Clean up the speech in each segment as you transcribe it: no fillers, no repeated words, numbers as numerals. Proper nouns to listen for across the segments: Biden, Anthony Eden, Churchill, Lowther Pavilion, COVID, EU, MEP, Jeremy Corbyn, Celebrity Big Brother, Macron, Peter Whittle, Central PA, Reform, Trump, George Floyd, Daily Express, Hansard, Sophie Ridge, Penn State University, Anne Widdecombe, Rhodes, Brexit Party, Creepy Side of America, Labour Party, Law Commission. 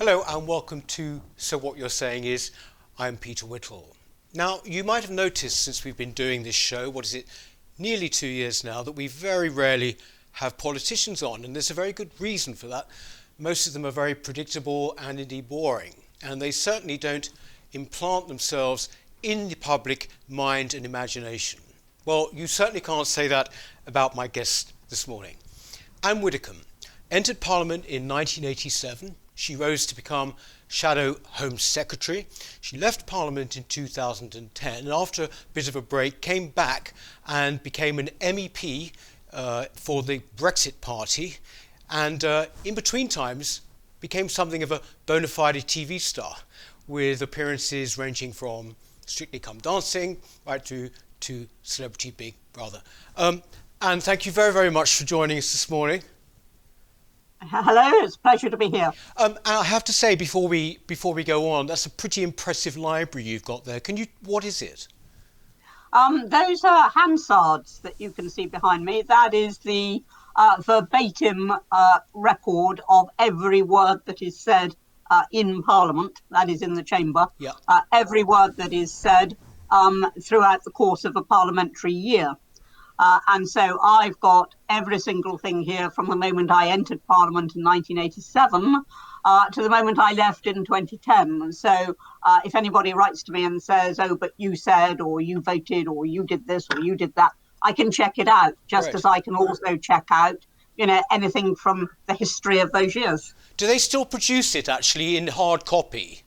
Hello and welcome to So What You're Saying Is. I'm Peter Whittle. Now, you might have noticed since we've been doing this show, nearly 2 years now, that we very rarely have politicians on, and there's a very good reason for that. Most of them are very predictable and indeed boring, and they certainly don't implant themselves in the public mind and imagination. Well, you certainly can't say that about my guest this morning. Anne Widdecombe entered Parliament in 1987. She rose to become Shadow Home Secretary. She left Parliament in 2010 and after a bit of a break came back and became an MEP for the Brexit Party, and in between times became something of a bona fide TV star with appearances ranging from Strictly Come Dancing right through to Celebrity Big Brother. Anne, thank you very, very much for joining us this morning. Hello, it's a pleasure to be here. I have to say, before we go on, that's a pretty impressive library you've got there. What is it? Those are Hansards that you can see behind me. That is the verbatim record of every word that is said in Parliament, that is in the chamber. Yeah. Every word that is said throughout the course of a parliamentary year. And so I've got every single thing here from the moment I entered Parliament in 1987 to the moment I left in 2010. And so if anybody writes to me and says, oh, but you said, or you voted, or you did this, or you did that, I can check it out, just right. As I can also check out, anything from the history of those years. Do they still produce it, actually, in hard copy?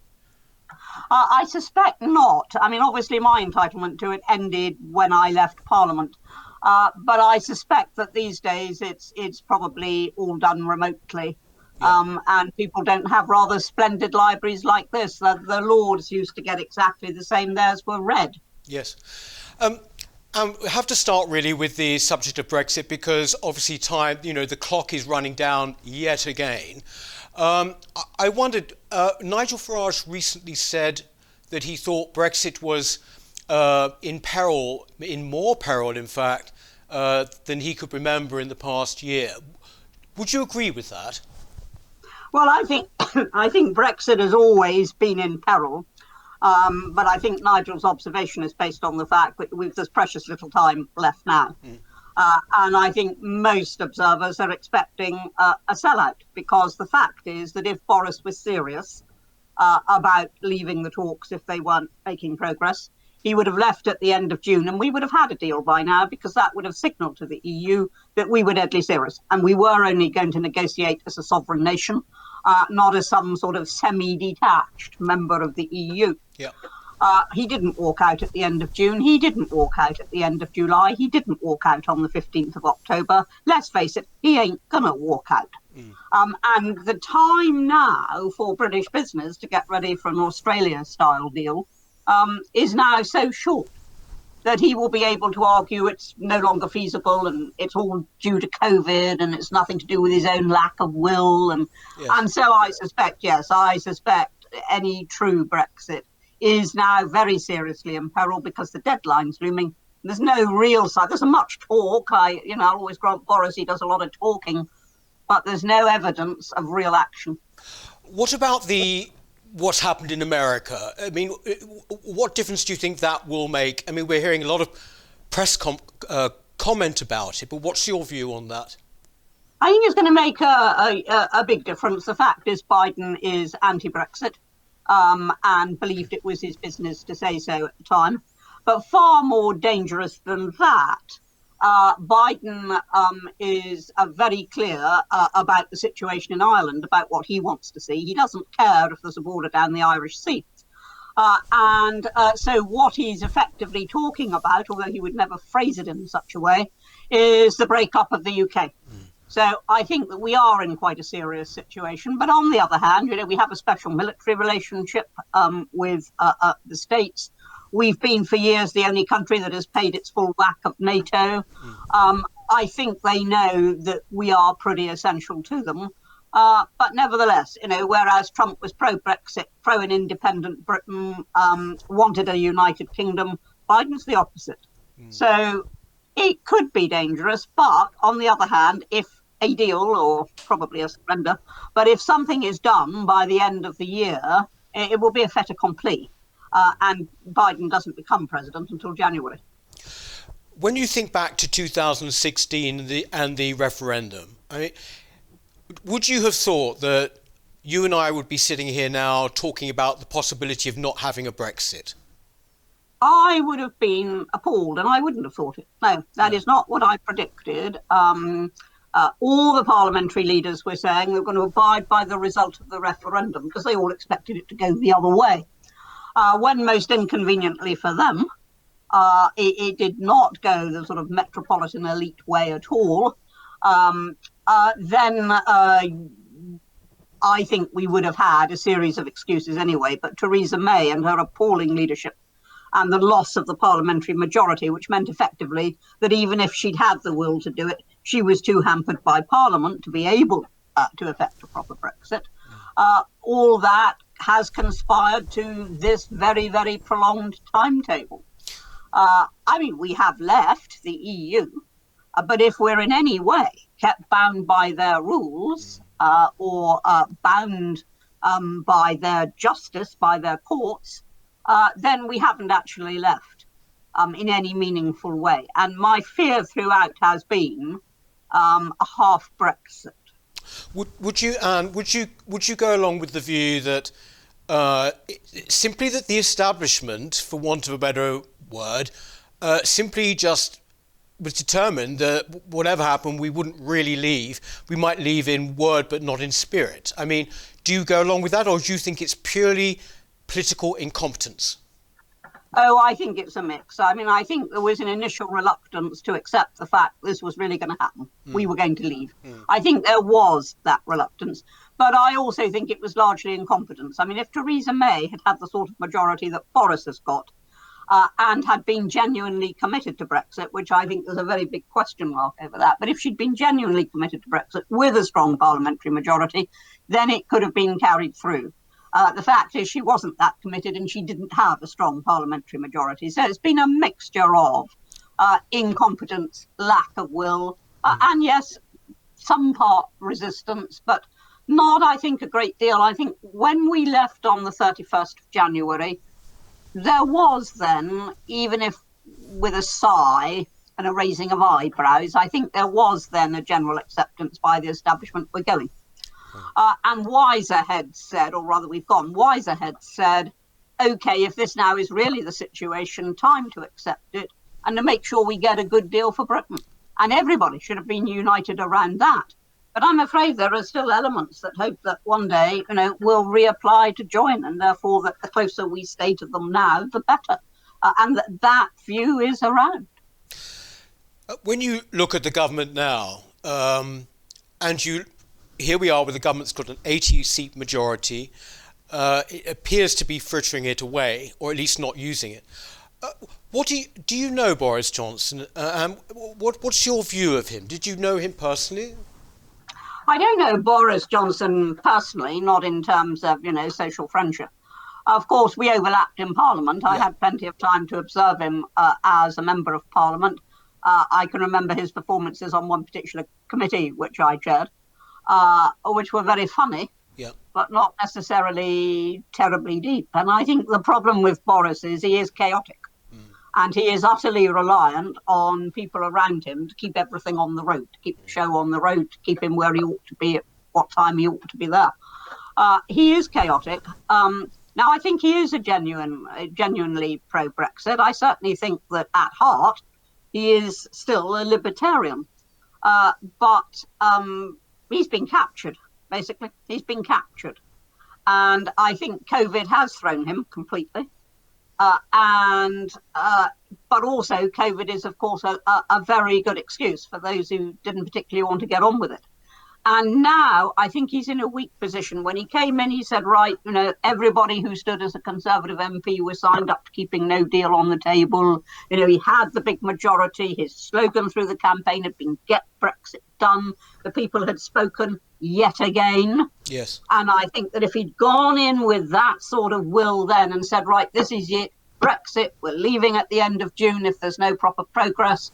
I suspect not. I mean, obviously, my entitlement to it ended when I left Parliament. But I suspect that these days it's probably all done remotely, yeah. And people don't have rather splendid libraries like this. The Lords used to get exactly the same. Theirs were read. Yes. We have to start really with the subject of Brexit because obviously time, the clock is running down yet again. I wondered, Nigel Farage recently said that he thought Brexit was in more peril, in fact, than he could remember in the past year. Would you agree with that? Well, I think Brexit has always been in peril, but I think Nigel's observation is based on the fact that there's precious little time left now, and I think most observers are expecting a sellout, because the fact is that if Boris was serious about leaving the talks if they weren't making progress, he would have left at the end of June and we would have had a deal by now, because that would have signalled to the EU that we were deadly serious and we were only going to negotiate as a sovereign nation, not as some sort of semi-detached member of the EU. Yeah. He didn't walk out at the end of June. He didn't walk out at the end of July. He didn't walk out on the 15th of October. Let's face it, he ain't going to walk out. Mm. And the time now for British business to get ready for an Australia-style deal is now so short that he will be able to argue it's no longer feasible and it's all due to COVID and it's nothing to do with his own lack of will. And, yes. And so I suspect any true Brexit is now very seriously in peril because the deadline's looming. There's no real side. There's much talk. I always grant Boris, he does a lot of talking, but there's no evidence of real action. What about what's happened in America? I mean, what difference do you think that will make? I mean, we're hearing a lot of press comment about it, but what's your view on that? I think it's going to make a big difference. The fact is Biden is anti-Brexit and believed it was his business to say so at the time. But far more dangerous than that, Biden is very clear about the situation in Ireland, about what he wants to see. He doesn't care if there's a border down the Irish Sea. So what he's effectively talking about, although he would never phrase it in such a way, is the breakup of the UK. Mm. So I think that we are in quite a serious situation. But on the other hand, we have a special military relationship with the States. We've been for years the only country that has paid its full whack of NATO. I think they know that we are pretty essential to them. But nevertheless, whereas Trump was pro-Brexit, pro an independent Britain, wanted a United Kingdom, Biden's the opposite. Mm. So it could be dangerous. But on the other hand, if a deal or probably a surrender. But if something is done by the end of the year, it will be a fait accompli. And Biden doesn't become president until January. When you think back to 2016 and the referendum, I mean, would you have thought that you and I would be sitting here now talking about the possibility of not having a Brexit? I would have been appalled, and I wouldn't have thought it. No, that is not what I predicted. All the parliamentary leaders were saying they were going to abide by the result of the referendum because they all expected it to go the other way. When most inconveniently for them, it did not go the sort of metropolitan elite way at all. Then I think we would have had a series of excuses anyway. But Theresa May and her appalling leadership and the loss of the parliamentary majority, which meant effectively that even if she'd had the will to do it, she was too hampered by Parliament to be able to effect a proper Brexit. All that has conspired to this very, very prolonged timetable. I mean, we have left the EU, but if we're in any way kept bound by their rules or bound by their justice, by their courts, then we haven't actually left in any meaningful way. And my fear throughout has been a half Brexit. Would you, Anne, go along with the view that simply that the establishment, for want of a better word, simply just was determined that whatever happened, we wouldn't really leave. We might leave in word, but not in spirit. I mean, do you go along with that, or do you think it's purely political incompetence? Oh, I think it's a mix. I mean, I think there was an initial reluctance to accept the fact this was really going to happen. We were going to leave. I think there was that reluctance. But I also think it was largely incompetence. I mean, if Theresa May had had the sort of majority that Boris has got and had been genuinely committed to Brexit, which I think there's a very big question mark over that. But if she'd been genuinely committed to Brexit with a strong parliamentary majority, then it could have been carried through. The fact is she wasn't that committed and she didn't have a strong parliamentary majority. So it's been a mixture of incompetence, lack of will, and yes, some part resistance, but not, I think, a great deal. I think when we left on the 31st of January, there was then, even if with a sigh and a raising of eyebrows, I think there was then a general acceptance by the establishment we're going. And Wiser Heads said, OK, if this now is really the situation, time to accept it and to make sure we get a good deal for Britain. And everybody should have been united around that. But I'm afraid there are still elements that hope that one day, we'll reapply to join, and therefore that the closer we stay to them now, the better. And that view is around. When you look at the government now, here we are with the government's got an 80-seat majority. It appears to be frittering it away, or at least not using it. What do you know Boris Johnson? What's your view of him? Did you know him personally? I don't know Boris Johnson personally, not in terms of, social friendship. Of course, we overlapped in Parliament. I had plenty of time to observe him as a Member of Parliament. I can remember his performances on one particular committee, which I chaired. Which were very funny, but not necessarily terribly deep. And I think the problem with Boris is he is chaotic and he is utterly reliant on people around him to keep everything on the road, to keep the show on the road, to keep him where he ought to be at what time he ought to be there. He is chaotic. Now, I think he is genuinely pro-Brexit. I certainly think that at heart he is still a libertarian. But he's been captured, basically. He's been captured. And I think COVID has thrown him completely. But also COVID is, of course, a very good excuse for those who didn't particularly want to get on with it. And now I think he's in a weak position. When he came in, he said, right, everybody who stood as a Conservative MP was signed up to keeping no deal on the table. He had the big majority. His slogan through the campaign had been, get Brexit done. The people had spoken yet again. Yes. And I think that if he'd gone in with that sort of will then and said, right, this is it, Brexit, we're leaving at the end of June if there's no proper progress,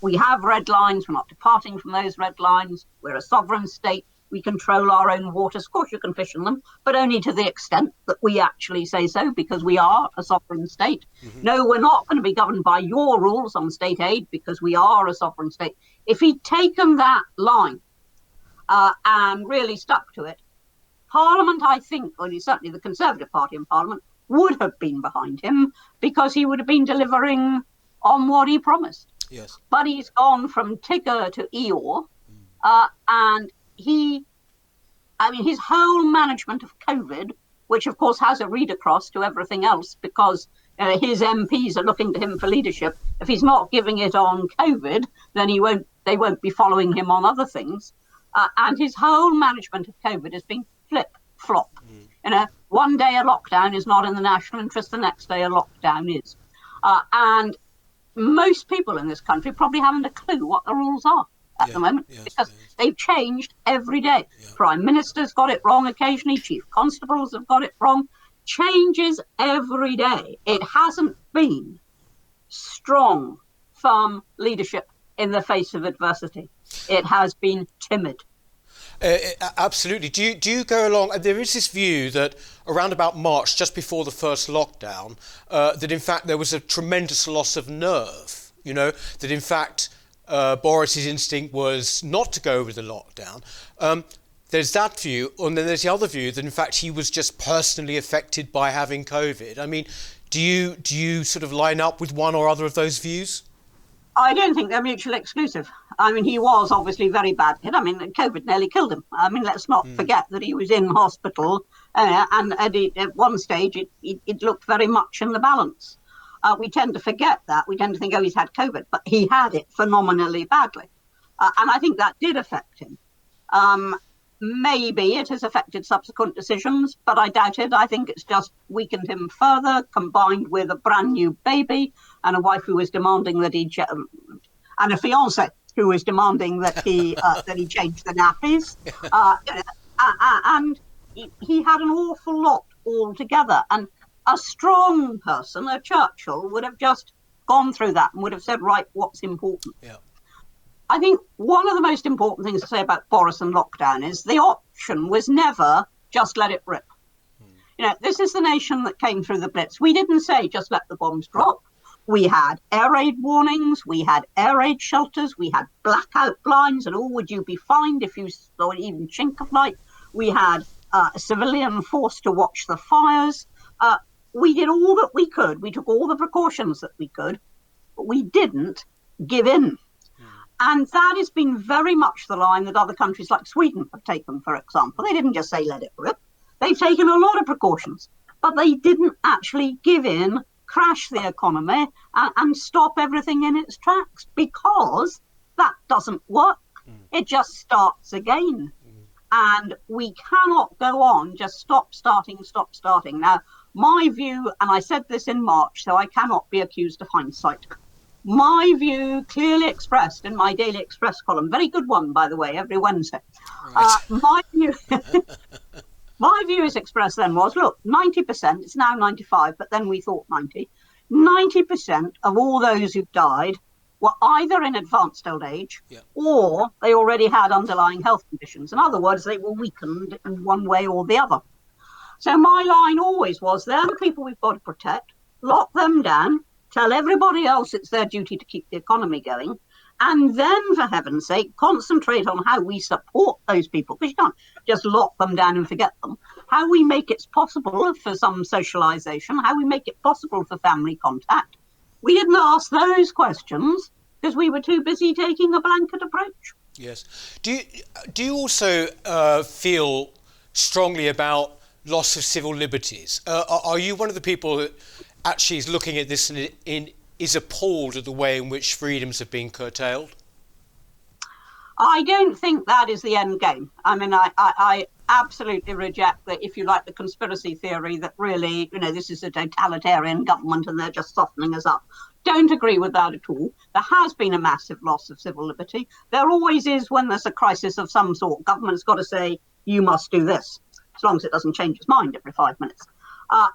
We have red lines. We're not departing from those red lines. We're a sovereign state. We control our own waters. Of course, you can fish in them, but only to the extent that we actually say so, because we are a sovereign state. Mm-hmm. No, we're not going to be governed by your rules on state aid, because we are a sovereign state. If he'd taken that line and really stuck to it, Parliament, I think, or certainly the Conservative Party in Parliament, would have been behind him, because he would have been delivering on what he promised. Yes. But he's gone from Tigger to Eeyore, and his whole management of COVID, which of course has a read across to everything else, because his MPs are looking to him for leadership. If he's not giving it on COVID, then they won't be following him on other things. And his whole management of COVID has been flip-flop. Mm. One day a lockdown is not in the national interest, the next day a lockdown is. And most people in this country probably haven't a clue what the rules are at the moment, because they've changed every day. Yeah. Prime Minister's got it wrong occasionally. Chief Constables have got it wrong. Changes every day. It hasn't been strong, firm leadership in the face of adversity. It has been timid. Absolutely. Do you go along? And there is this view that around about March, just before the first lockdown, that in fact there was a tremendous loss of nerve, that in fact Boris's instinct was not to go with the lockdown. There's that view, and then there's the other view that in fact he was just personally affected by having COVID. I mean, do you sort of line up with one or other of those views? I don't think they're mutually exclusive. I mean, he was obviously very bad hit. I mean, COVID nearly killed him. I mean, let's not forget that he was in hospital, and at one stage it looked very much in the balance. We tend to forget that. We tend to think, he's had COVID, but he had it phenomenally badly. And I think that did affect him. Maybe it has affected subsequent decisions, but I doubt it. I think it's just weakened him further, combined with a brand new baby and a wife who was demanding that he and a fiancé who was demanding that he that he change the nappies. And he had an awful lot altogether. And a strong person, a Churchill, would have just gone through that and would have said, right, what's important? Yeah. I think one of the most important things to say about Boris and lockdown is the option was never just let it rip. Mm. This is the nation that came through the Blitz. We didn't say just let the bombs drop. We had air raid warnings. We had air raid shelters. We had blackout blinds and would you be fined if you saw even chink of light? We had a civilian force to watch the fires. We did all that we could. We took all the precautions that we could, but we didn't give in. And that has been very much the line that other countries like Sweden have taken, for example. They didn't just say, let it rip. They've taken a lot of precautions, but they didn't actually give in, crash the economy, and stop everything in its tracks, because that doesn't work. Mm. It just starts again. Mm. And we cannot go on just stop starting. Now, my view, and I said this in March, so I cannot be accused of hindsight. My view, clearly expressed in my Daily Express column, very good one, by the way, every Wednesday. Right. My view as expressed then was, look, 90%, it's now 95, but then we thought 90. 90% of all those who died were either in advanced old age or they already had underlying health conditions. In other words, they were weakened in one way or the other. So my line always was, they're the people we've got to protect, lock them down, tell everybody else it's their duty to keep the economy going, and then, for heaven's sake, concentrate on how we support those people, because you can't just lock them down and forget them. How we make it possible for some socialisation, how we make it possible for family contact. We didn't ask those questions because we were too busy taking a blanket approach. Yes. Do you also feel strongly about loss of civil liberties? Are you one of the people that actually is looking at this and is appalled at the way in which freedoms have been curtailed? I don't think that is the end game. I mean, I absolutely reject that, if you like, the conspiracy theory that really, this is a totalitarian government and they're just softening us up. Don't agree with that at all. There has been a massive loss of civil liberty. There always is when there's a crisis of some sort. Government's got to say, you must do this, as long as it doesn't change its mind every 5 minutes. And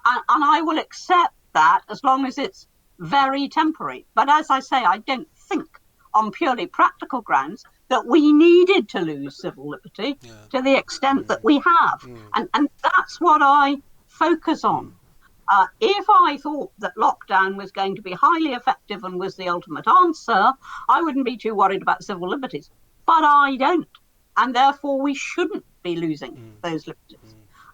I will accept that as long as it's very temporary. But as I say, I don't think on purely practical grounds that we needed to lose civil liberty to the extent that we have. And that's what I focus on. If I thought that lockdown was going to be highly effective and was the ultimate answer, I wouldn't be too worried about civil liberties. But I don't. And therefore, we shouldn't be losing those liberties.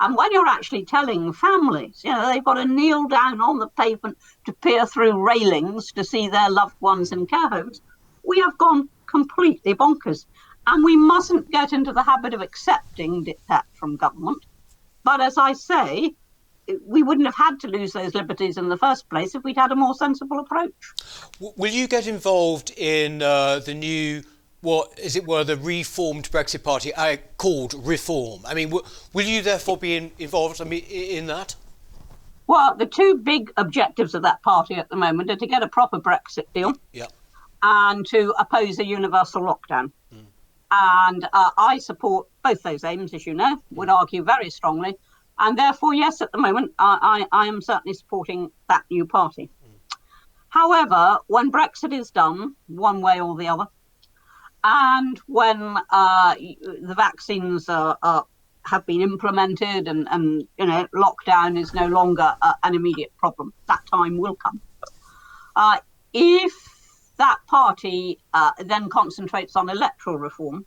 And when you're actually telling families, you know, they've got to kneel down on the pavement to peer through railings to see their loved ones in care homes, we have gone completely bonkers. And we mustn't get into the habit of accepting diktat from government. But as I say, we wouldn't have had to lose those liberties in the first place if we'd had a more sensible approach. Will you get involved in the new, what, as it were, the reformed Brexit Party, called Reform? I mean, will you therefore be involved in that? Well, the two big objectives of that party at the moment are to get a proper Brexit deal and to oppose a universal lockdown. And I support both those aims, as you know, would argue very strongly. And therefore, yes, at the moment, I am certainly supporting that new party. However, when Brexit is done, one way or the other, and when the vaccines have been implemented and you know, lockdown is no longer an immediate problem, that time will come. If that party then concentrates on electoral reform,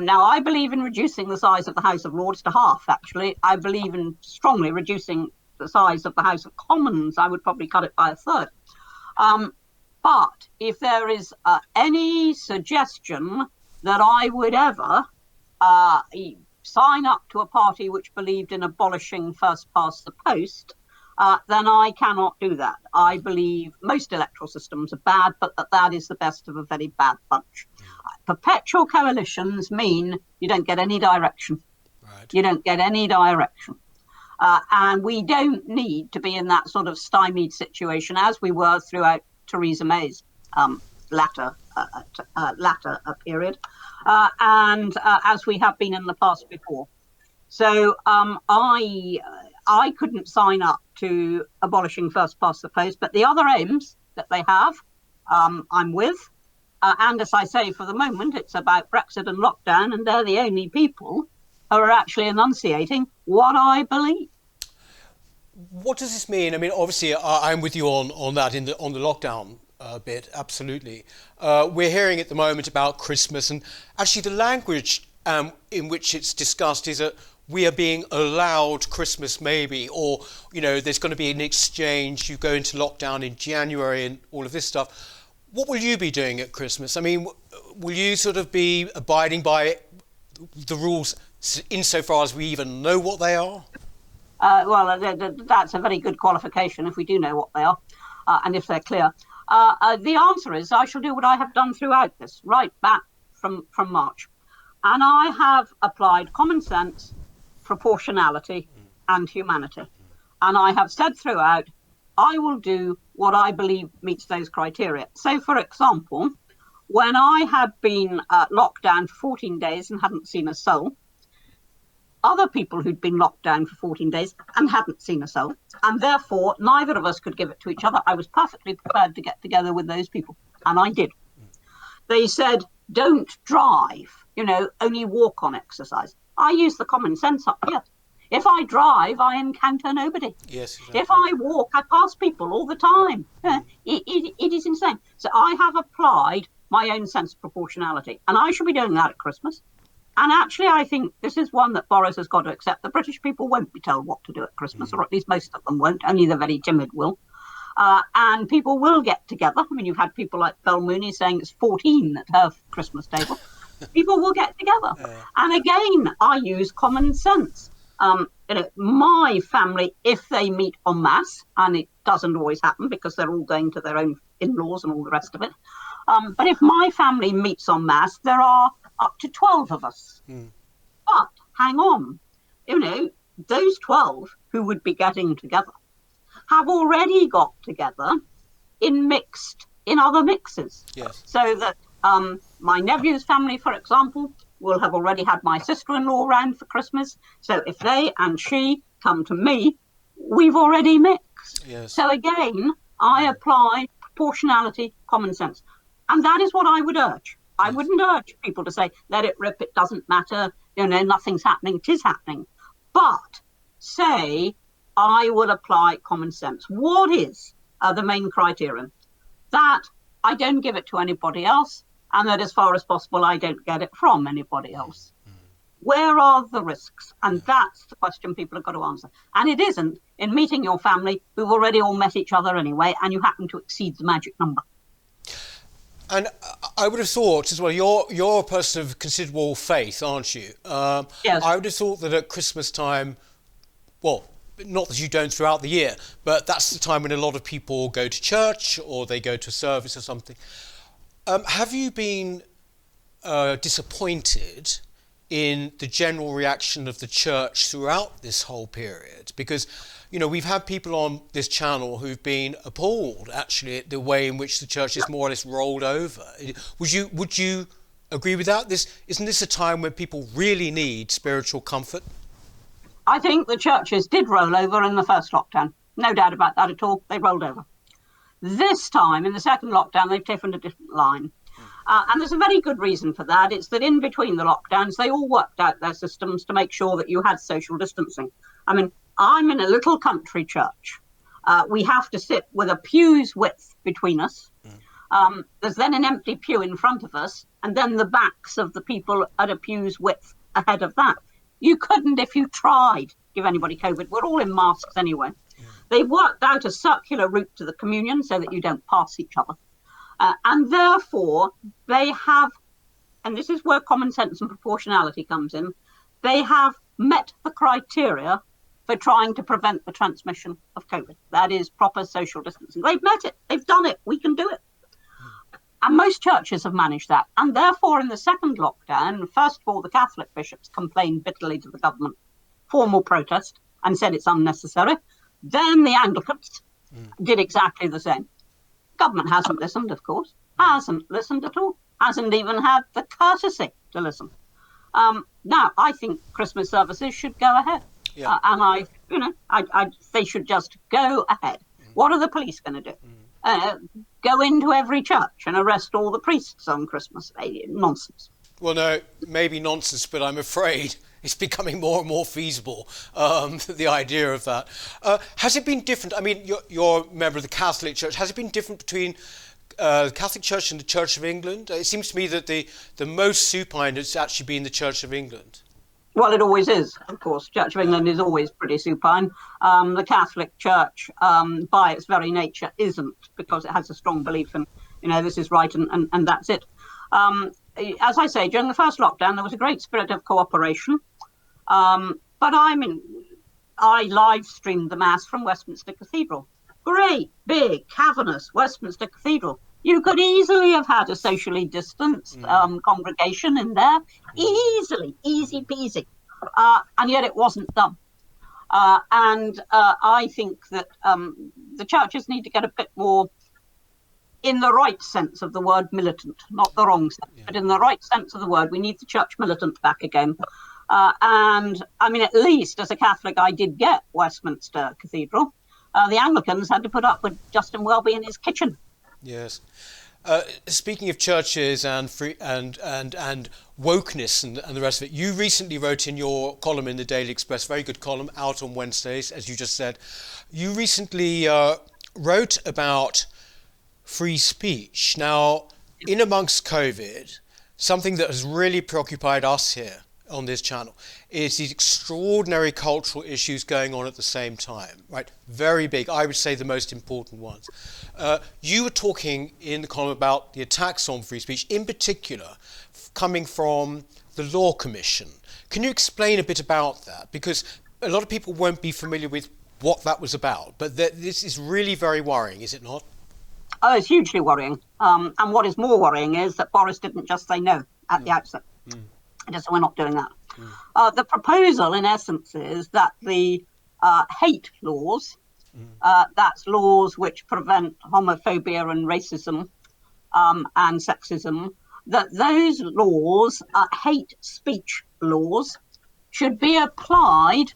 now, I believe in reducing the size of the House of Lords to half, actually. I believe in strongly reducing the size of the House of Commons. I would probably cut it by a third. But if there is any suggestion that I would ever sign up to a party which believed in abolishing first past the post, then I cannot do that. I believe most electoral systems are bad, but that is the best of a very bad bunch. Perpetual coalitions mean you don't get any direction. Right. You don't get any direction. And we don't need to be in that sort of stymied situation as we were throughout Theresa May's latter period, and as we have been in the past before. So I couldn't sign up to abolishing first past the post, but the other aims that they have, I'm with. And as I say, for the moment, it's about Brexit and lockdown, and they're the only people who are actually enunciating what I believe. What does this mean? I mean, obviously, I'm with you on that, on the lockdown bit, absolutely. We're hearing at the moment about Christmas, and actually the language in which it's discussed is that we are being allowed Christmas maybe, or, you know, there's going to be an exchange, you go into lockdown in January and all of this stuff. What will you be doing at Christmas? I mean, will you sort of be abiding by the rules insofar as we even know what they are? Well, that's a very good qualification if we do know what they are and if they're clear. The answer is I shall do what I have done throughout this, right back from March. And I have applied common sense, proportionality and humanity. And I have said throughout, I will do what I believe meets those criteria. So, for example, when I had been locked down for 14 days and hadn't seen a soul, other people who'd been locked down for 14 days and hadn't seen a soul, and therefore neither of us could give it to each other, I was perfectly prepared to get together with those people, and I did. They said, don't drive, you know, only walk on exercise. I used the common sense up here. If I drive, I encounter nobody. Yes, exactly. If I walk, I pass people all the time. It is insane. So I have applied my own sense of proportionality, and I should be doing that at Christmas. And actually, I think this is one that Boris has got to accept. The British people won't be told what to do at Christmas, or at least most of them won't. Only the very timid will. And people will get together. I mean, you've had people like Bel Mooney saying it's 14 at her Christmas table. People will get together. And again, I use common sense. You know, my family, if they meet en masse, and it doesn't always happen because they're all going to their own in-laws and all the rest of it. But if my family meets en masse, there are up to 12 of us. But hang on, you know, those 12 who would be getting together have already got together in other mixes. Yes. So that my nephew's family, for example, will have already had my sister-in-law round for Christmas. So if they and she come to me, we've already mixed. Yes. So again, I apply proportionality, common sense. And that is what I would urge. I wouldn't urge people to say, let it rip, it doesn't matter, you know, nothing's happening, it is happening. But say, I will apply common sense. What is the main criterion? That I don't give it to anybody else, and that as far as possible, I don't get it from anybody else. Where are the risks? And that's the question people have got to answer. And it isn't in meeting your family, who've already all met each other anyway, and you happen to exceed the magic number. And I would have thought as well, you're a person of considerable faith, aren't you? Yes. I would have thought that at Christmas time, well, not that you don't throughout the year, but that's the time when a lot of people go to church or they go to service or something. Have you been disappointed in the general reaction of the church throughout this whole period? Because, you know, we've had people on this channel who've been appalled, actually, at the way in which the church is more or less rolled over. Would you agree with that? Isn't this a time when people really need spiritual comfort? I think the churches did roll over in the first lockdown. No doubt about that at all. They rolled over. This time, in the second lockdown, they've taken a different line. And there's a very good reason for that. It's that in between the lockdowns, they all worked out their systems to make sure that you had social distancing. I mean, I'm in a little country church. We have to sit with a pew's width between us. There's then an empty pew in front of us, and then the backs of the people at a pew's width ahead of that. You couldn't, if you tried, give anybody COVID. We're all in masks anyway. They worked out a circular route to the communion so that you don't pass each other. And therefore, they have, and this is where common sense and proportionality comes in, they have met the criteria for trying to prevent the transmission of COVID. That is proper social distancing. They've met it. They've done it. We can do it. And most churches have managed that. And therefore, in the second lockdown, first of all, the Catholic bishops complained bitterly to the government, formal protest, and said it's unnecessary. Then the Anglicans did exactly the same. Government hasn't listened, of course, hasn't listened at all, hasn't even had the courtesy to listen. Now, I think Christmas services should go ahead. Yeah. They should just go ahead. What are the police going to do? Go into every church and arrest all the priests on Christmas? Nonsense. Well, no, maybe nonsense, but I'm afraid it's becoming more and more feasible, the idea of that. Has it been different? I mean, you're a member of the Catholic Church. Has it been different between the Catholic Church and the Church of England? It seems to me that the most supine has actually been the Church of England. Well, it always is, of course. Church of England is always pretty supine. The Catholic Church, by its very nature, isn't, because it has a strong belief in, you know, this is right and that's it. As I say, during the first lockdown, there was a great spirit of cooperation. But I live streamed the Mass from Westminster Cathedral. Great, big, cavernous Westminster Cathedral. You could easily have had a socially distanced congregation in there. Easily, easy peasy. And yet it wasn't done. And I think that the churches need to get a bit more, in the right sense of the word, militant, not the wrong sense, but in the right sense of the word, we need the church militant back again. And I mean, at least as a Catholic, I did get Westminster Cathedral. The Anglicans had to put up with Justin Welby in his kitchen. Yes. Speaking of churches and free, and wokeness and the rest of it, you recently wrote in your column in the Daily Express, very good column, out on Wednesdays, as you just said, you recently wrote about free speech. Now, in amongst COVID, something that has really preoccupied us here on this channel is these extraordinary cultural issues going on at the same time, right? Very big, I would say the most important ones. You were talking in the column about the attacks on free speech, in particular, coming from the Law Commission. Can you explain a bit about that? Because a lot of people won't be familiar with what that was about, but this is really very worrying, is it not? Oh, it's hugely worrying. And what is more worrying is that Boris didn't just say no at the outset. So we're not doing that. The proposal, in essence, is that the hate laws, that's laws which prevent homophobia and racism and sexism, that those laws, hate speech laws, should be applied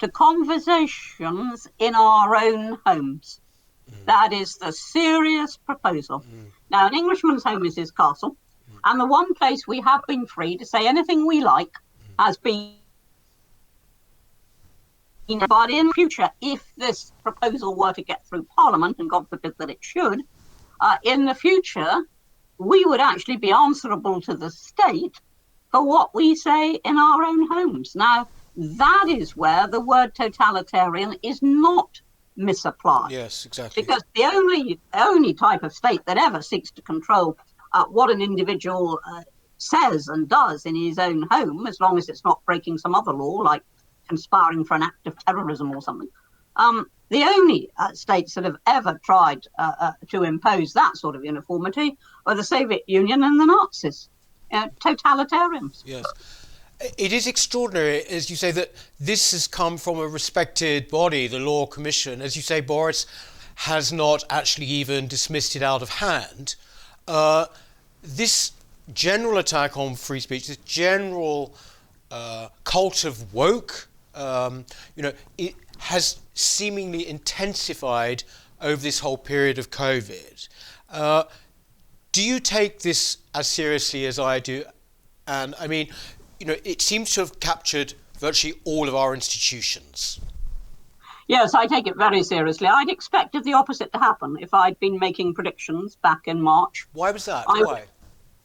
to conversations in our own homes. That is the serious proposal. Now, an Englishman's home is his castle, and the one place we have been free to say anything we like has been but in the future, if this proposal were to get through Parliament, and God forbid that it should, in the future, we would actually be answerable to the state for what we say in our own homes. Now, that is where the word totalitarian is not misapplied. Yes, exactly. Because the only type of state that ever seeks to control what an individual says and does in his own home, as long as it's not breaking some other law, like conspiring for an act of terrorism or something. The only states that have ever tried to impose that sort of uniformity are the Soviet Union and the Nazis, totalitarians. Yes. It is extraordinary, as you say, that this has come from a respected body, the Law Commission. As you say, Boris has not actually even dismissed it out of hand. This general attack on free speech, this general cult of woke, it has seemingly intensified over this whole period of COVID. Do you take this as seriously as I do? And I mean, it seems to have captured virtually all of our institutions. Yes, I take it very seriously. I'd expected the opposite to happen if I'd been making predictions back in March. Why was that? Why?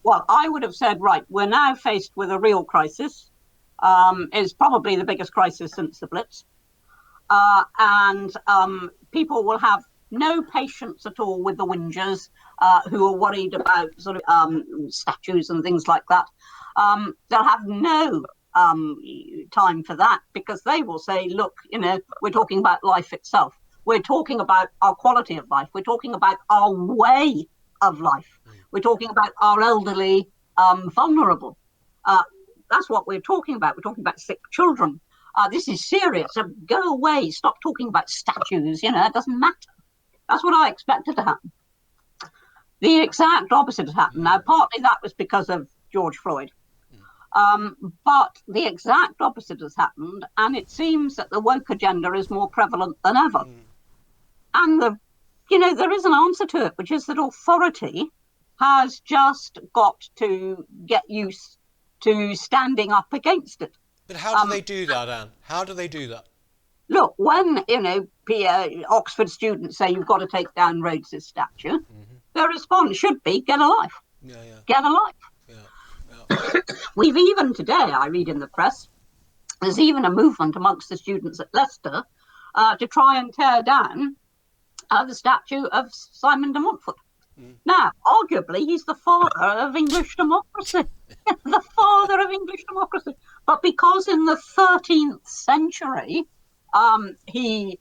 Well, I would have said, right, we're now faced with a real crisis. It's probably the biggest crisis since the Blitz. And people will have no patience at all with the whingers who are worried about sort of statues and things like that. They'll have no time for that, because they will say, look, we're talking about life itself. We're talking about our quality of life. We're talking about our way of life. We're talking about our elderly, vulnerable. That's what we're talking about. We're talking about sick children. This is serious. So go away. Stop talking about statues. It doesn't matter. That's what I expected to happen. The exact opposite has happened. Now, partly that was because of George Floyd. But the exact opposite has happened, and it seems that the woke agenda is more prevalent than ever. And there is an answer to it, which is that authority has just got to get used to standing up against it. But how do they do that, Anne? How do they do that? Look, when, Oxford students say you've got to take down Rhodes' statue, their response should be, get a life. Yeah. Get a life. We've even today, I read in the press, there's even a movement amongst the students at Leicester to try and tear down the statue of Simon de Montfort. Now, arguably, he's the father of English democracy, But because in the 13th century, he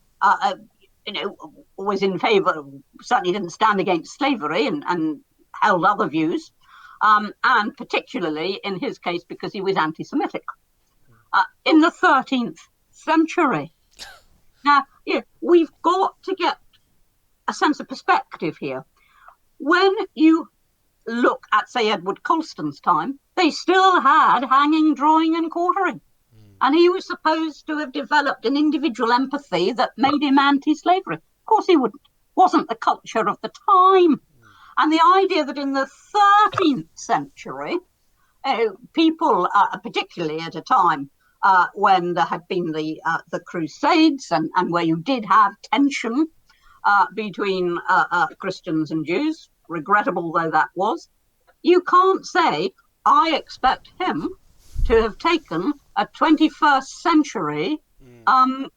was in favour, certainly didn't stand against slavery and held other views. And particularly in his case, because he was anti-Semitic in the 13th century. Now, we've got to get a sense of perspective here. When you look at, say, Edward Colston's time, they still had hanging, drawing and quartering. And he was supposed to have developed an individual empathy that made him anti-slavery. Of course he wouldn't. Wasn't the culture of the time. And the idea that in the 13th century, people, particularly at a time when there had been the Crusades and where you did have tension between Christians and Jews, regrettable though that was, you can't say, I expect him to have taken a 21st century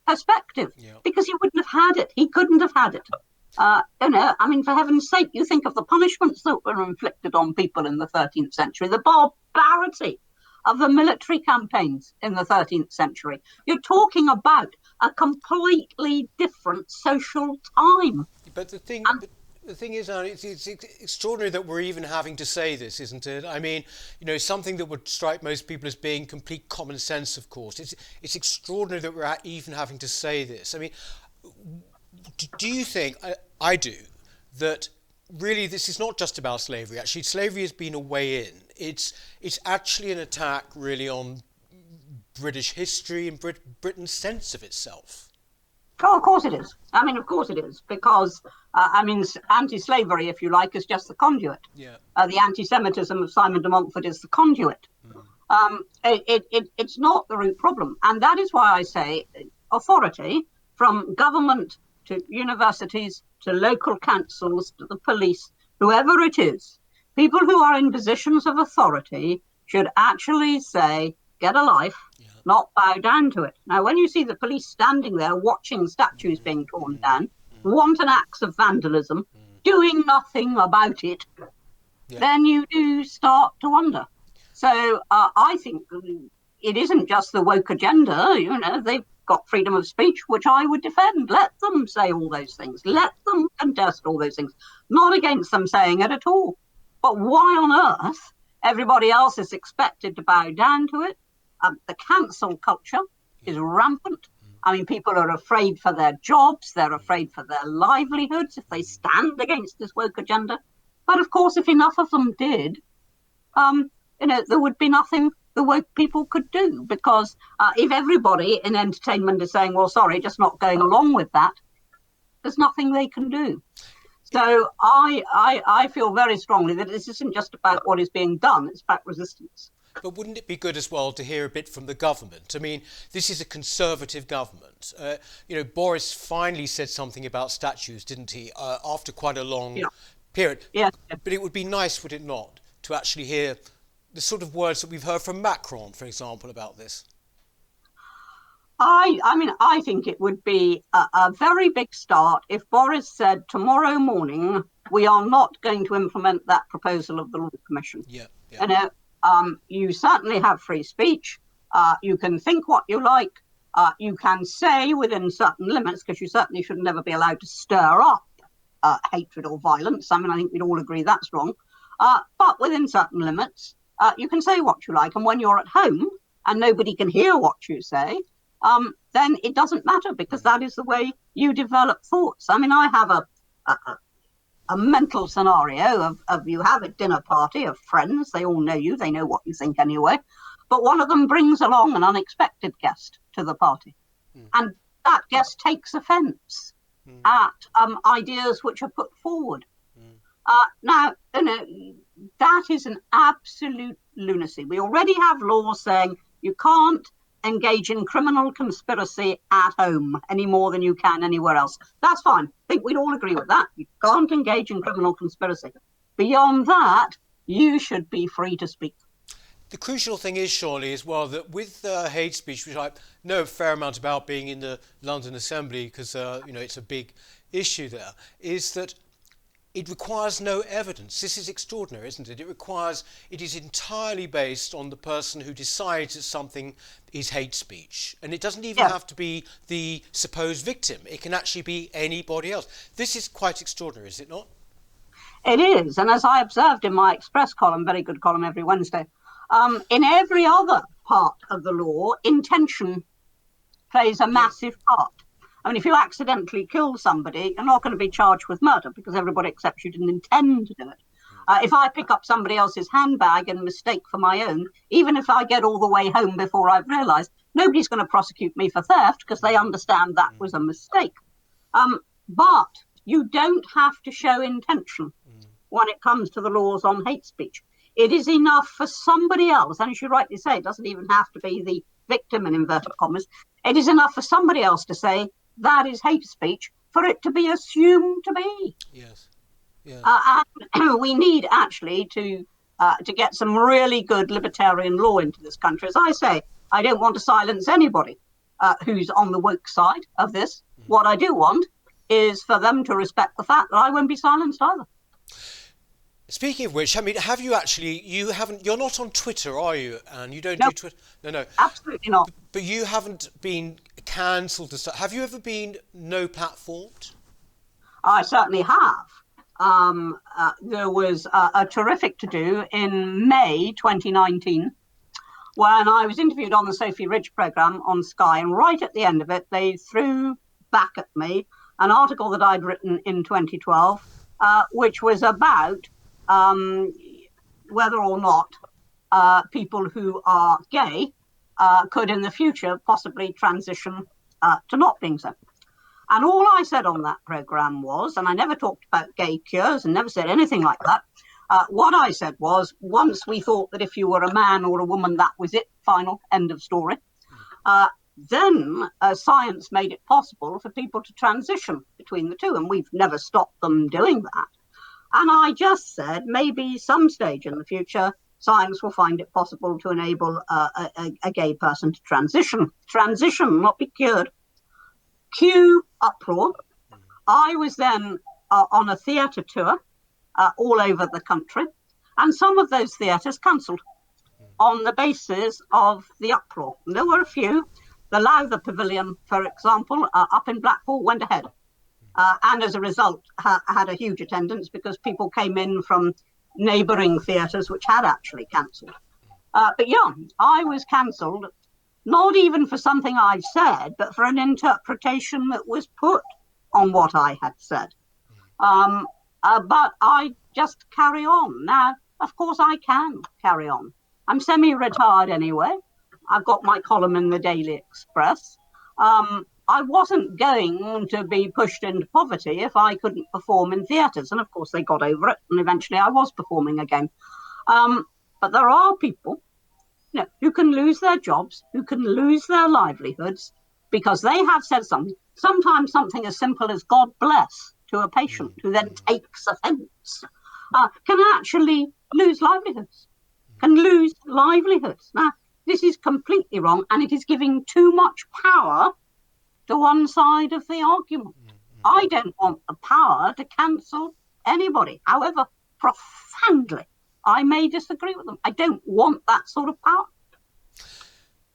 perspective, because he wouldn't have had it. He couldn't have had it. For heaven's sake, you think of the punishments that were inflicted on people in the 13th century, the barbarity of the military campaigns in the 13th century. You're talking about a completely different social time. But the thing is, it's extraordinary that we're even having to say this, isn't it? I mean, something that would strike most people as being complete common sense, of course. It's extraordinary that we're even having to say this. I mean, do you think, I do, that really this is not just about slavery? Actually, slavery has been a way in. It's actually an attack really on British history and Britain's sense of itself. Oh, of course it is. I mean, of course it is, because I mean, anti-slavery, if you like, is just the conduit. Yeah. The anti-Semitism of Simon de Montfort is the conduit. Mm. It's not the root problem. And that is why I say authority, from government to universities to local councils to the police, whoever it is, people who are in positions of authority should actually say, get a life, yeah. not bow down to it. Now, when you see the police standing there watching statues being torn down, wanton acts of vandalism, doing nothing about it, yeah. then you do start to wonder. So I think it isn't just the woke agenda. You know, they've got freedom of speech, which I would defend. Let them say all those things. Let them contest all those things. Not against them saying it at all. But why on earth everybody else is expected to bow down to it? The cancel culture is rampant. I mean, people are afraid for their jobs. They're afraid for their livelihoods if they stand against this woke agenda. But, of course, if enough of them did, you know, there would be nothing the woke people could do, because if everybody in entertainment is saying, well, sorry, just not going along with that, there's nothing they can do. So I feel very strongly that this isn't just about what is being done. It's about resistance. But wouldn't it be good as well to hear a bit from the government? I mean, this is a Conservative government. You know, Boris finally said something about statues, didn't he, after quite a long period. Yeah. But it would be nice, would it not, to actually hear the sort of words that we've heard from Macron, for example, about this? I mean, I think it would be a very big start if Boris said tomorrow morning, we are not going to implement that proposal of the Law Commission. Yeah, yeah. You know, you certainly have free speech. You can think what you like. You can say within certain limits, because you certainly should never be allowed to stir up hatred or violence. I mean, I think we'd all agree that's wrong. But within certain limits, you can say what you like. And when you're at home and nobody can hear what you say, then it doesn't matter, because that is the way you develop thoughts. I mean, I have a mental scenario of you have a dinner party of friends. They all know you. They know what you think anyway. But one of them brings along an unexpected guest to the party. Mm. And that guest takes offence at ideas which are put forward. Mm. Now, you know, that is an absolute lunacy. We already have laws saying you can't engage in criminal conspiracy at home any more than you can anywhere else. That's fine. I think we'd all agree with that. You can't engage in criminal conspiracy. Beyond that, you should be free to speak. The crucial thing is, surely, as well, that with hate speech, which I know a fair amount about, being in the London Assembly, because, you know, it's a big issue there, is that it requires no evidence. This is extraordinary, isn't it? It is entirely based on the person who decides that something is hate speech. And it doesn't even have to be the supposed victim. It can actually be anybody else. This is quite extraordinary, is it not? It is. And as I observed in my Express column, very good column every Wednesday, in every other part of the law, intention plays a massive part. I mean, if you accidentally kill somebody, you're not going to be charged with murder, because everybody accepts you didn't intend to do it. If I pick up somebody else's handbag and mistake for my own, even if I get all the way home before I've realised, nobody's going to prosecute me for theft, because they understand that was a mistake. But you don't have to show intention when it comes to the laws on hate speech. It is enough for somebody else, and as you rightly say, it doesn't even have to be the victim in inverted commas. It is enough for somebody else to say, that is hate speech, for it to be assumed to be. Yes. Yes. And we need actually to get some really good libertarian law into this country. As I say, I don't want to silence anybody who's on the woke side of this. Mm-hmm. What I do want is for them to respect the fact that I won't be silenced either. Speaking of which, I mean, have you actually, you're not on Twitter, are you, Anne? You don't do Twitter? No. Absolutely not. But you haven't been cancelled and stuff. Have you ever been no-platformed? I certainly have. There was a terrific to-do in May 2019 when I was interviewed on the Sophie Ridge programme on Sky, and right at the end of it, they threw back at me an article that I'd written in 2012, which was about whether or not people who are gay could in the future possibly transition to not being so. And all I said on that programme was, and I never talked about gay cures and never said anything like that, what I said was, once we thought that if you were a man or a woman, that was it, final, end of story. Then science made it possible for people to transition between the two, and we've never stopped them doing that. And I just said, maybe some stage in the future, science will find it possible to enable a gay person to transition. Transition, not be cured. Cue uproar. I was then on a theatre tour all over the country, and some of those theatres cancelled on the basis of the uproar. And there were a few. The Lowther Pavilion, for example, up in Blackpool, went ahead. And as a result, had a huge attendance because people came in from neighbouring theatres which had actually cancelled. But yeah, I was cancelled, not even for something I've said, but for an interpretation that was put on what I had said. But I just carry on. Now, of course, I can carry on. I'm semi-retired anyway. I've got my column in the Daily Express. I wasn't going to be pushed into poverty if I couldn't perform in theatres. And of course, they got over it. And eventually I was performing again. But there are people, you know, who can lose their jobs, who can lose their livelihoods because they have said something. Sometimes something as simple as God bless to a patient who then takes offence can actually lose livelihoods, can lose livelihoods. Now, this is completely wrong, and it is giving too much power to one side of the argument. I don't want the power to cancel anybody, however profoundly I may disagree with them. I don't want that sort of power.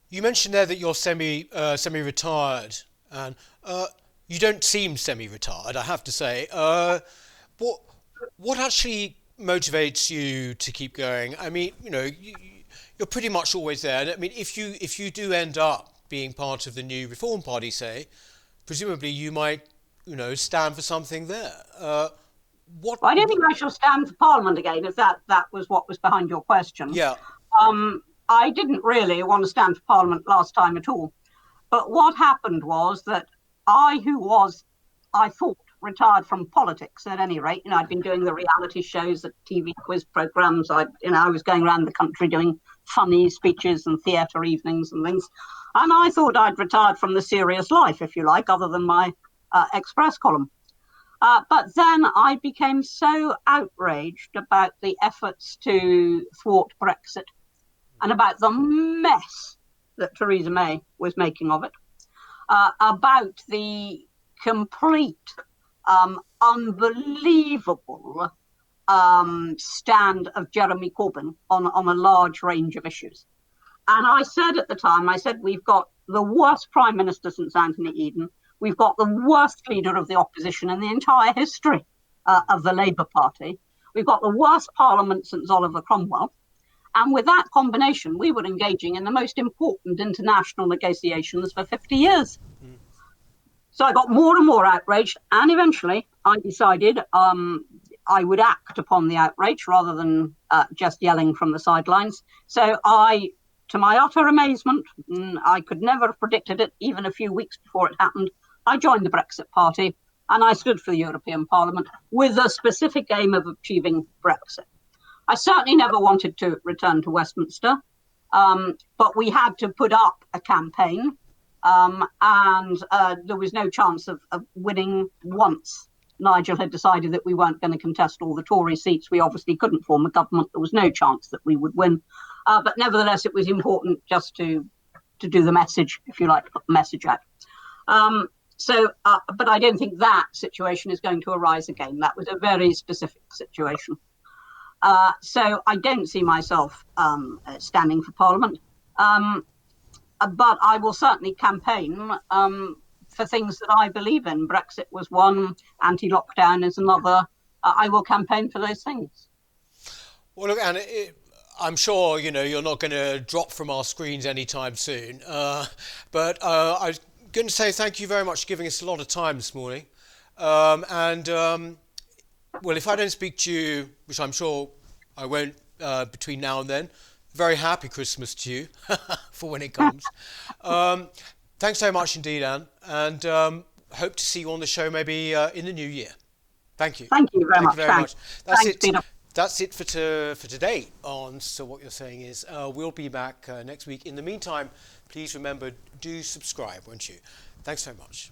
You mentioned there that you're semi-retired, and you don't seem semi-retired, I have to say. What actually motivates you to keep going? I mean, you know, you're pretty much always there. I mean, if you do end up being part of the new Reform Party, say, presumably you might, you know, stand for something there. Well, I don't think I shall stand for Parliament again, if that was what was behind your question. Yeah. I didn't really want to stand for Parliament last time at all. But what happened was that I, who was, I thought, retired from politics at any rate, you know, I'd been doing the reality shows, the TV quiz programmes, I was going around the country doing funny speeches and theatre evenings and things. And I thought I'd retired from the serious life, if you like, other than my Express column. But then I became so outraged about the efforts to thwart Brexit and about the mess that Theresa May was making of it, about the complete, unbelievable stand of Jeremy Corbyn on a large range of issues. And I said at the time, we've got the worst Prime Minister since Anthony Eden. We've got the worst leader of the opposition in the entire history of the Labour Party. We've got the worst Parliament since Oliver Cromwell. And with that combination, we were engaging in the most important international negotiations for 50 years. Mm-hmm. So I got more and more outraged. And eventually I decided I would act upon the outrage rather than just yelling from the sidelines. So I... to my utter amazement, I could never have predicted it, even a few weeks before it happened, I joined the Brexit Party and I stood for the European Parliament with a specific aim of achieving Brexit. I certainly never wanted to return to Westminster, but we had to put up a campaign and there was no chance of winning once. Nigel had decided that we weren't going to contest all the Tory seats. We obviously couldn't form a government. There was no chance that we would win. But nevertheless, it was important just to do the message, if you like, put the message out. But I don't think that situation is going to arise again. That was a very specific situation. So I don't see myself standing for Parliament. But I will certainly campaign for things that I believe in. Brexit was one, anti-lockdown is another. I will campaign for those things. Well, look, Anne, I'm sure, you know, you're not going to drop from our screens anytime soon. But I was going to say thank you very much for giving us a lot of time this morning. Well, if I don't speak to you, which I'm sure I won't between now and then, very happy Christmas to you for when it comes. Thanks so much indeed, Anne. And hope to see you on the show maybe in the new year. Thank you. Thank you very much. That's it for today on So What You're Saying Is. We'll be back next week. In the meantime, please remember, do subscribe, won't you? Thanks so much.